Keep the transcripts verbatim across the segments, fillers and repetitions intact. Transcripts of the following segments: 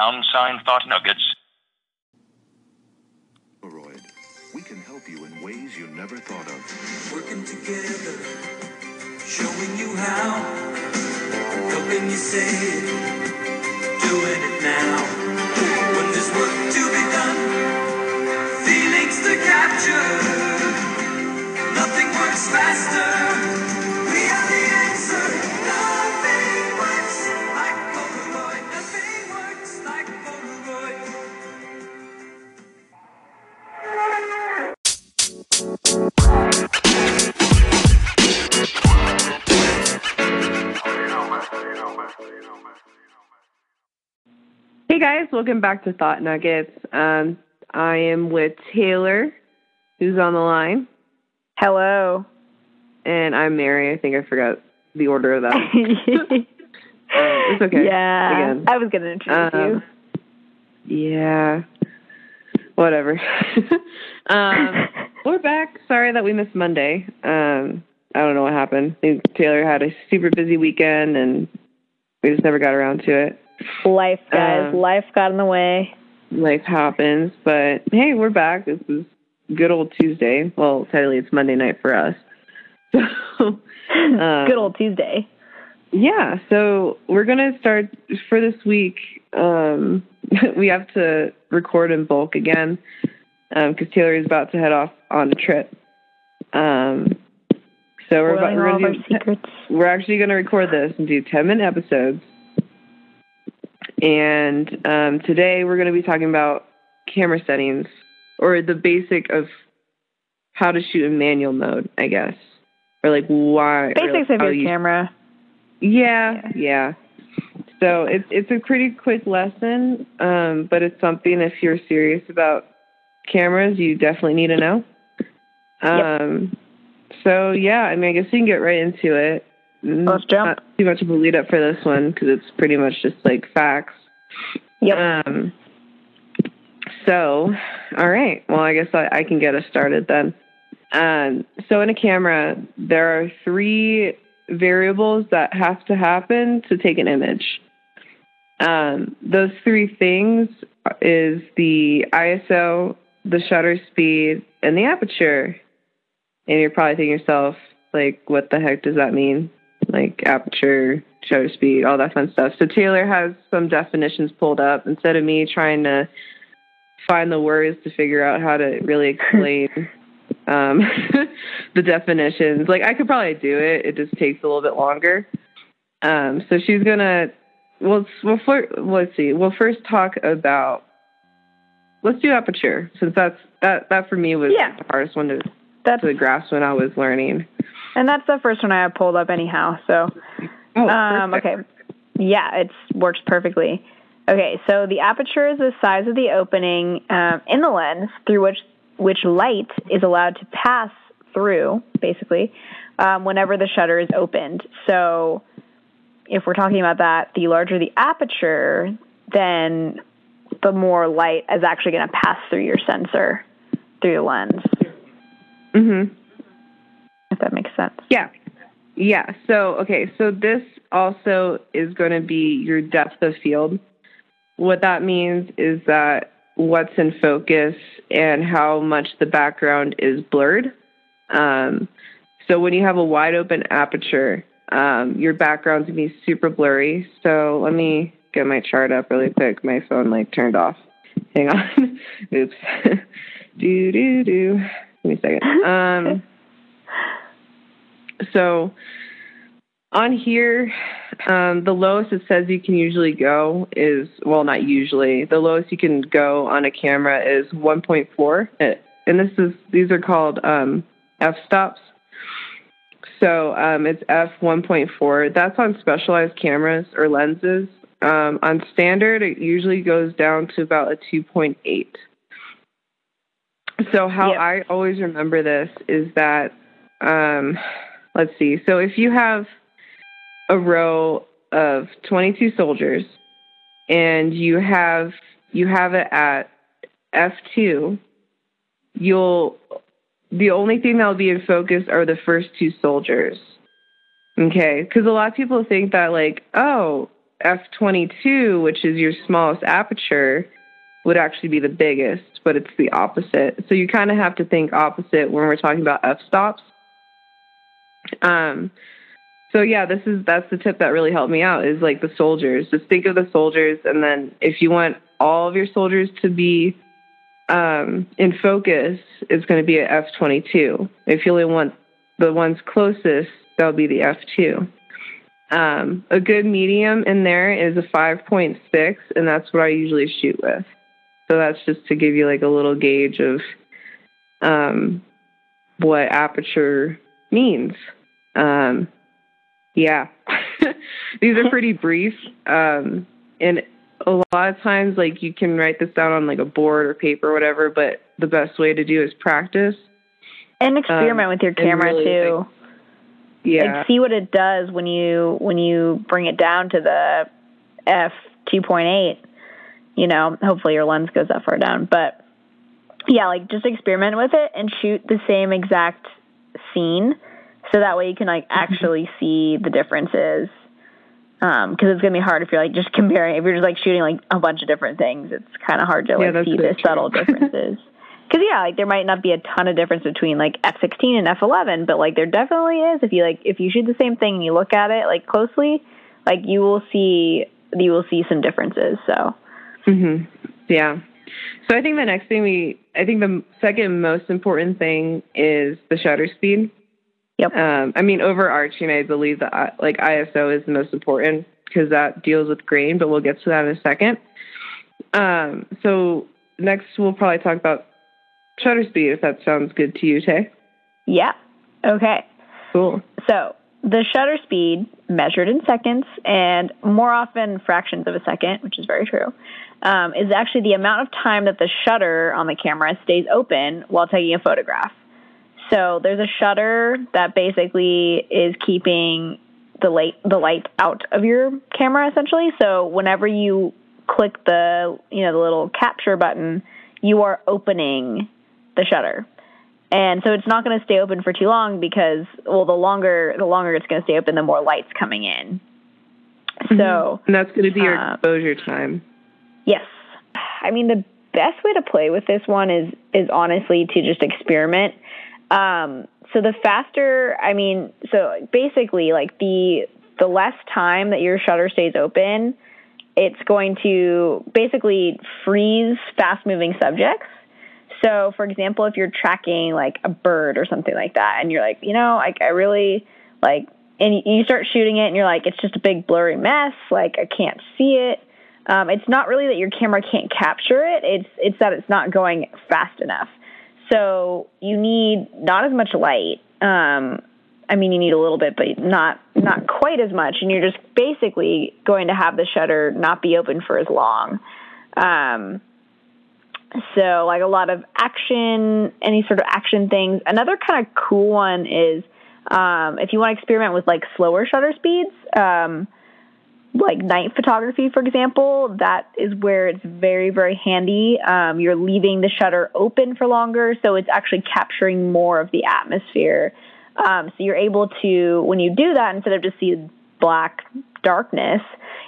pound sign Thought Nuggets. Polaroid, we can help you in ways you never thought of. Working together, showing you how, helping you say it, doing it now. When there's work to be done, feelings to capture, nothing works faster. Hey guys, welcome back to Thought Nuggets. Um, I am with Taylor, who's on the line. Hello. And I'm Mary. I think I forgot the order of that. um, it's okay. Yeah. Again. I was going to introduce um, you. Yeah. Whatever. um, we're back. Sorry that we missed Monday. Um, I don't know what happened. I think Taylor had a super busy weekend and we just never got around to it. Life, guys. Um, life got in the way. Life happens. But, hey, we're back. This is good old Tuesday. Well, technically, it's Monday night for us. So, um, good old Tuesday. Yeah. So we're going to start for this week. Um, we have to record in bulk again because um, Taylor is about to head off on a trip. Um, so we're, about, we're, gonna do, we're actually going to record this and do ten-minute episodes. And um, today we're going to be talking about camera settings, or the basic of how to shoot in manual mode, I guess, or like why. Basics like of your you... camera. Yeah, yeah, yeah. So it's it's a pretty quick lesson, um, but it's something if you're serious about cameras, you definitely need to know. Um, yep. So yeah, I mean, I guess we can get right into it. Let's jump. Not too much of a lead up for this one because it's pretty much just like facts. Yep. Um, so, all right. Well, I guess I, I can get us started then. Um, so in a camera, there are three variables that have to happen to take an image. Um, those three things is the I S O, the shutter speed, and the aperture. And you're probably thinking to yourself, like, what the heck does that mean? Like aperture, shutter speed, all that fun stuff. So Taylor has some definitions pulled up instead of me trying to find the words to figure out how to really explain um, the definitions. Like I could probably do it. It just takes a little bit longer. Um, so she's gonna. Well, we'll flirt, let's see. We'll first talk about. Let's do aperture since that's that. That for me was yeah. the hardest one to that's, to grasp when I was learning. And that's the first one I have pulled up anyhow. So, oh, um, okay. Yeah, it works perfectly. Okay, so the aperture is the size of the opening um, in the lens through which which light is allowed to pass through, basically, um, whenever the shutter is opened. So if we're talking about that, the larger the aperture, then the more light is actually going to pass through your sensor, through the lens. Mm-hmm. If that makes sense. Yeah. Yeah. So, okay. So this also is going to be your depth of field. What that means is that what's in focus and how much the background is blurred. Um, so when you have a wide open aperture, um, your background's going to be super blurry. So let me get my chart up really quick. My phone like turned off. Hang on. Oops. do, do, do. Give me a second. Um, So on here, um, the lowest it says you can usually go is, well, not usually. The lowest you can go on a camera is one point four. And this is these are called um, f-stops. So um, it's f one point four. That's on specialized cameras or lenses. Um, on standard, it usually goes down to about a two point eight. So how yep. I always remember this is that um, – let's see. So if you have a row of twenty-two soldiers and you have you have it at F two, you'll the only thing that'll be in focus are the first two soldiers. Okay? Because a lot of people think that like, oh, f twenty-two, which is your smallest aperture, would actually be the biggest, but it's the opposite. So you kind of have to think opposite when we're talking about f-stops. Um, so yeah, this is that's the tip that really helped me out, is like the soldiers. Just think of the soldiers, and then if you want all of your soldiers to be um, in focus, it's going to be at f twenty-two. If you only want the ones closest, that'll be the f two. Um, a good medium in there is a five point six, and that's what I usually shoot with. So that's just to give you like a little gauge of um, what aperture means. Um, yeah. These are pretty brief. Um, and a lot of times, like, you can write this down on like a board or paper or whatever, but the best way to do is practice. And experiment um, with your camera really, too. Like, yeah. Like, see what it does when you when you bring it down to the f two point eight. You know, hopefully your lens goes that far down. But yeah, like, just experiment with it and shoot the same exact scene, so that way you can like actually see the differences. Um, because it's gonna be hard if you're like just comparing. If you're just like shooting like a bunch of different things, it's kind of hard to like yeah, see the true. subtle differences. Because, yeah, like, there might not be a ton of difference between, like, f sixteen and f eleven, but, like, there definitely is. If you, like, if you shoot the same thing and you look at it, like, closely, like, you will see you will see some differences, so. Mm-hmm. Yeah. So I think the next thing we, I think the second most important thing is the shutter speed. Yep. Um, I mean, overarching, I believe that, like, I S O is the most important because that deals with grain, but we'll get to that in a second. Um, so next we'll probably talk about shutter speed, if that sounds good to you, Tay. Yeah. Okay. Cool. So the shutter speed, measured in seconds, and more often fractions of a second, which is very true, um, is actually the amount of time that the shutter on the camera stays open while taking a photograph. So there's a shutter that basically is keeping the light, the light out of your camera, essentially. So whenever you click the, you know, the little capture button, you are opening the shutter. And so it's not going to stay open for too long because, well, the longer the longer it's going to stay open, the more light's coming in. Mm-hmm. So and that's going to be your uh, exposure time. Yes. I mean, the best way to play with this one is is honestly to just experiment. Um, so the faster, I mean, so basically, like, the the less time that your shutter stays open, it's going to basically freeze fast-moving subjects. So, for example, if you're tracking, like, a bird or something like that, and you're like, you know, like, I really, like, and you start shooting it, and you're like, it's just a big blurry mess, like, I can't see it. Um, it's not really that your camera can't capture it. It's it's that it's not going fast enough. So you need not as much light. Um, I mean, you need a little bit, but not not quite as much, and you're just basically going to have the shutter not be open for as long. Um So, like, a lot of action, any sort of action things. Another kind of cool one is um, if you want to experiment with, like, slower shutter speeds, um, like night photography, for example, that is where it's very, very handy. Um, you're leaving the shutter open for longer, so it's actually capturing more of the atmosphere. Um, so you're able to, when you do that, instead of just see black darkness,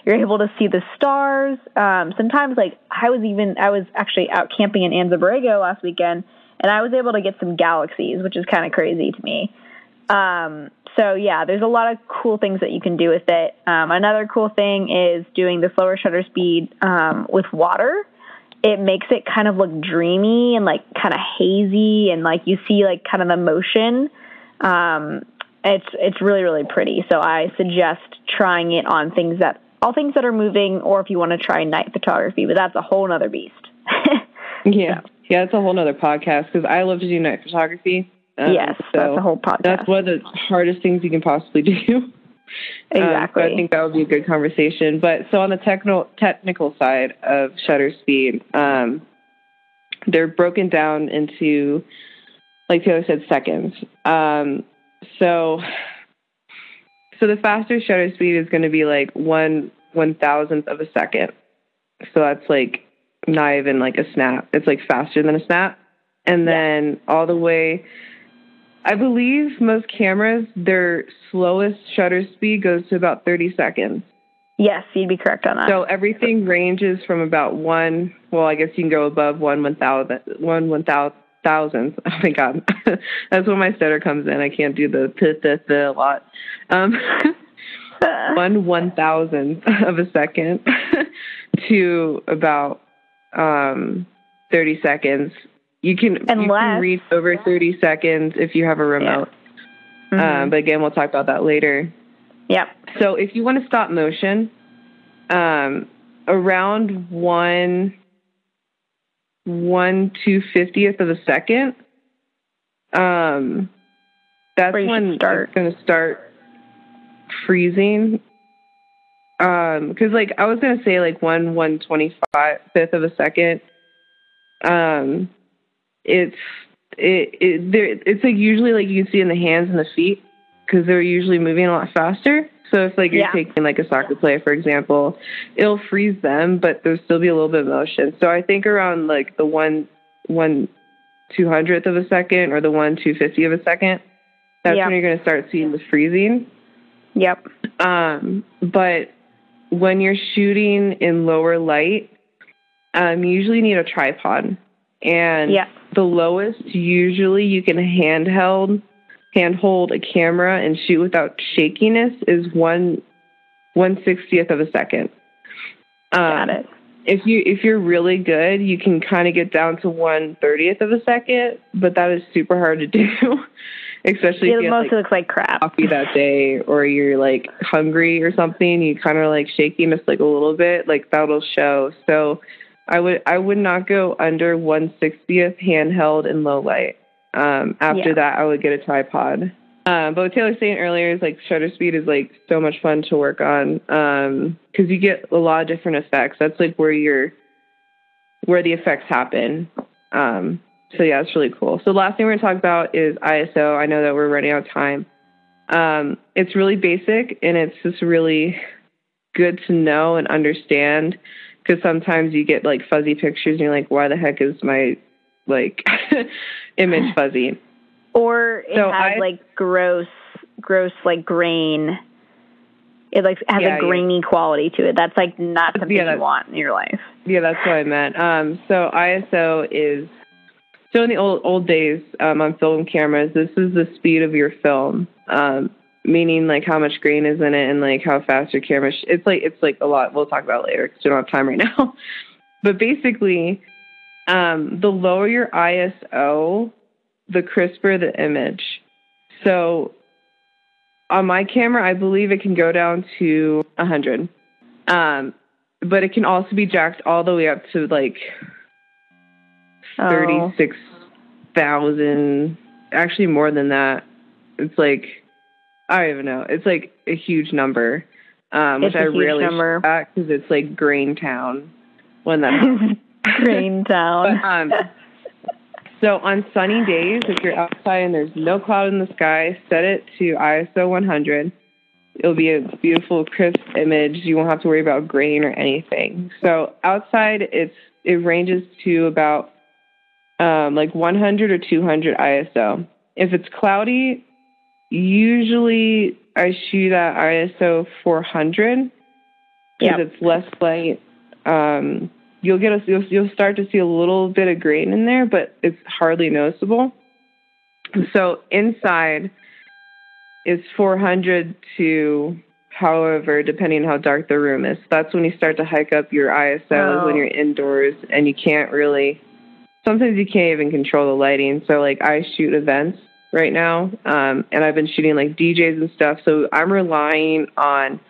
you're able to see the stars. Um, sometimes, like, I was even, I was actually out camping in Anza Borrego last weekend, and I was able to get some galaxies, which is kind of crazy to me. Um, so, yeah, there's a lot of cool things that you can do with it. Um, another cool thing is doing the slower shutter speed um, with water. It makes it kind of look dreamy and, like, kind of hazy, and, like, you see, like, kind of the motion. Um, it's it's really, really pretty. So I suggest trying it on things that all things that are moving, or if you want to try night photography, but that's a whole nother beast. yeah. So. Yeah. It's a whole nother podcast. 'Cause I love to do night photography. Um, yes. So that's a whole podcast. That's one of the hardest things you can possibly do. Exactly. Um, so I think that would be a good conversation. But so on the technical, technical side of shutter speed, um, they're broken down into, like Taylor said, seconds. Um, So, so the faster shutter speed is going to be like one one thousandth of a second. So that's like not even like a snap. It's like faster than a snap. And then yeah. all the way, I believe most cameras, their slowest shutter speed goes to about thirty seconds. Yes, you'd be correct on that. So everything ranges from about one, well, I guess you can go above one one thousandth, one one thousandth. Oh my God. That's when my stutter comes in. I can't do the th, th, th a lot. Um, one one thousandth of a second to about um, thirty seconds. You can, Unless, you can read over thirty seconds if you have a remote. Yeah. Mm-hmm. Um, but again, we'll talk about that later. Yep. So if you want to stop motion, um, around one, one two fiftieth of a second, um, that's when it's going to start freezing. Um, cause like, I was going to say like one, one twenty-five fifth of a second. Um, it's, it, it, there, it's like usually like you can see in the hands and the feet, because they're usually moving a lot faster. So if like you're yeah. taking like a soccer player, for example, it'll freeze them, but there'll still be a little bit of motion. So I think around like the one one two hundredth of a second or the one two fifty of a second, that's yep. when you're going to start seeing the freezing. Yep. Um, but when you're shooting in lower light, um, you usually need a tripod, and yep. the lowest usually you can handheld. handhold a camera and shoot without shakiness is one one sixtieth of a second. Um, Got it. If you if you're really good, you can kind of get down to one thirtieth of a second, but that is super hard to do, especially yeah, if you most have, like, looks like crap. Coffee that day, or you're like hungry or something. You kind of like shakiness like a little bit, like that'll show. So I would I would not go under one sixtieth handheld in low light. Um, after yeah. that, I would get a tripod. Um, but what Taylor was saying earlier is like shutter speed is like so much fun to work on, um, because you get a lot of different effects. That's like where you're, where the effects happen. Um, so yeah, it's really cool. So last thing we're gonna talk about is I S O. I know that we're running out of time. Um, it's really basic, and it's just really good to know and understand, because sometimes you get like fuzzy pictures and you're like, why the heck is my like image fuzzy, or it so has I, like gross gross like grain, it like has yeah, a grainy yeah. quality to it that's like not something yeah, you want in your life. Yeah, that's what I meant. Um so I S O is, so in the old old days um on film cameras, this is the speed of your film, um meaning like how much grain is in it and like how fast your camera sh- it's like it's like a lot. We'll talk about it later because we don't have time right now. But basically, Um, the lower your I S O, the crisper the image. So on my camera, I believe it can go down to one hundred. Um, but it can also be jacked all the way up to like oh. thirty-six thousand, actually more than that. It's like, I don't even know. It's like a huge number, um, which I rarely shoot at because it's like Grain Town when that happens. Rain down. But, um, so on sunny days, if you're outside and there's no cloud in the sky, set it to I S O one hundred. It'll be a beautiful, crisp image. You won't have to worry about grain or anything. So outside, it's it ranges to about um, like one hundred or two hundred I S O. If it's cloudy, usually I shoot at I S O four hundred because yep. it's less light. Um, You'll get a, you'll, you'll start to see a little bit of grain in there, but it's hardly noticeable. So inside is four hundred to however, depending on how dark the room is. So that's when you start to hike up your I S Os, oh. when you're indoors and you can't really, sometimes you can't even control the lighting. So like I shoot events right now, um, and I've been shooting like D Js and stuff. So I'm relying on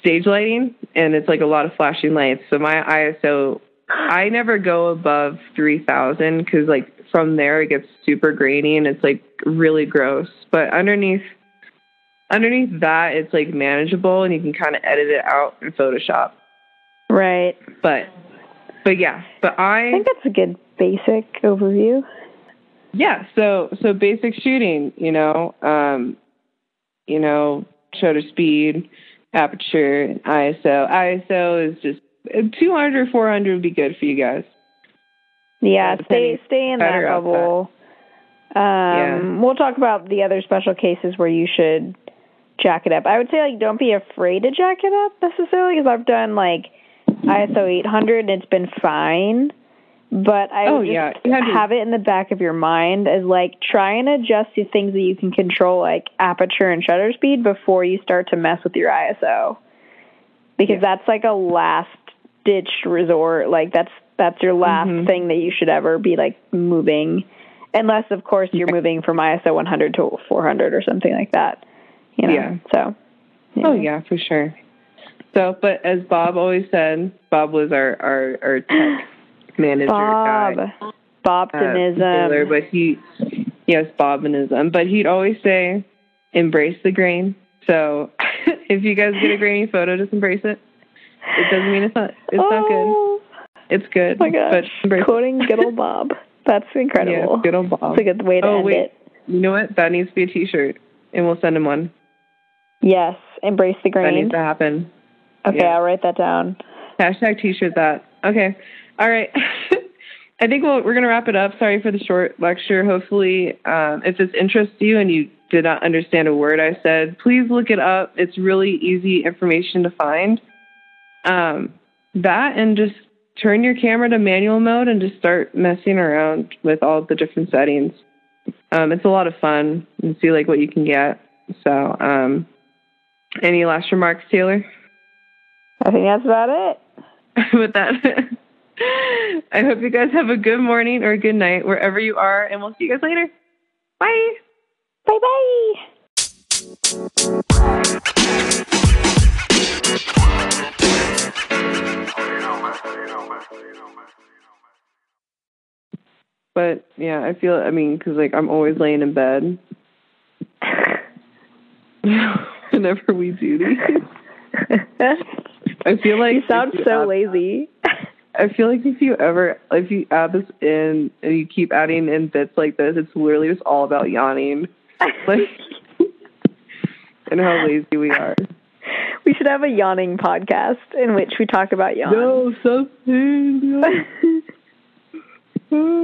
stage lighting, and it's like a lot of flashing lights. So my I S O, I never go above three thousand because like from there it gets super grainy and it's like really gross. But underneath underneath that, it's like manageable and you can kind of edit it out in Photoshop. Right. But but yeah, but I, I think that's a good basic overview. Yeah. So so basic shooting, you know, um, you know, shutter speed, aperture, I S O. I S O is just two hundred, four hundred would be good for you guys. Yeah, stay stay in that bubble. Um, yeah. We'll talk about the other special cases where you should jack it up. I would say, like, don't be afraid to jack it up necessarily, because I've done, like, I S O eight hundred, and it's been fine. But I oh, would just yeah. have it in the back of your mind as, like, try and adjust to things that you can control, like aperture and shutter speed, before you start to mess with your I S O. Because yeah. that's, like, a last-ditch resort. Like, that's that's your last mm-hmm. thing that you should ever be, like, moving. Unless, of course, you're moving from I S O one hundred to four hundred or something like that. You know? Yeah. So. Yeah. Oh, yeah, for sure. So, but as Bob always said, Bob was our, our, our tech manager Bob. guy. Bob. Bobtinism. Uh, but he, yes, Bobinism. But he'd always say, embrace the grain. So if you guys get a grainy photo, just embrace it. It doesn't mean it's not, it's oh. not good. It's good. Oh, my gosh. But quoting good old Bob. That's incredible. Yeah, good old Bob. It's a good way to oh, end wait. it. You know what? That needs to be a t-shirt, and we'll send him one. Yes. Embrace the grain. That needs to happen. Okay, yeah. I'll write that down. Hashtag t-shirt that. Okay. All right. I think we'll, we're going to wrap it up. Sorry for the short lecture. Hopefully, um, if this interests you and you did not understand a word I said, please look it up. It's really easy information to find. Um, that and just turn your camera to manual mode and just start messing around with all the different settings. Um, it's a lot of fun, and see, like, what you can get. So um, any last remarks, Taylor? I think that's about it. With that, I hope you guys have a good morning or a good night wherever you are, and we'll see you guys later. Bye. Bye-bye. But, yeah, I feel, I mean, because, like, I'm always laying in bed whenever we do these. I feel like... You sound so you lazy. That, I feel like if you ever, if you add this in and you keep adding in bits like this, it's literally just all about yawning. Like, and how lazy we are. We should have a yawning podcast in which we talk about yawns. No, something.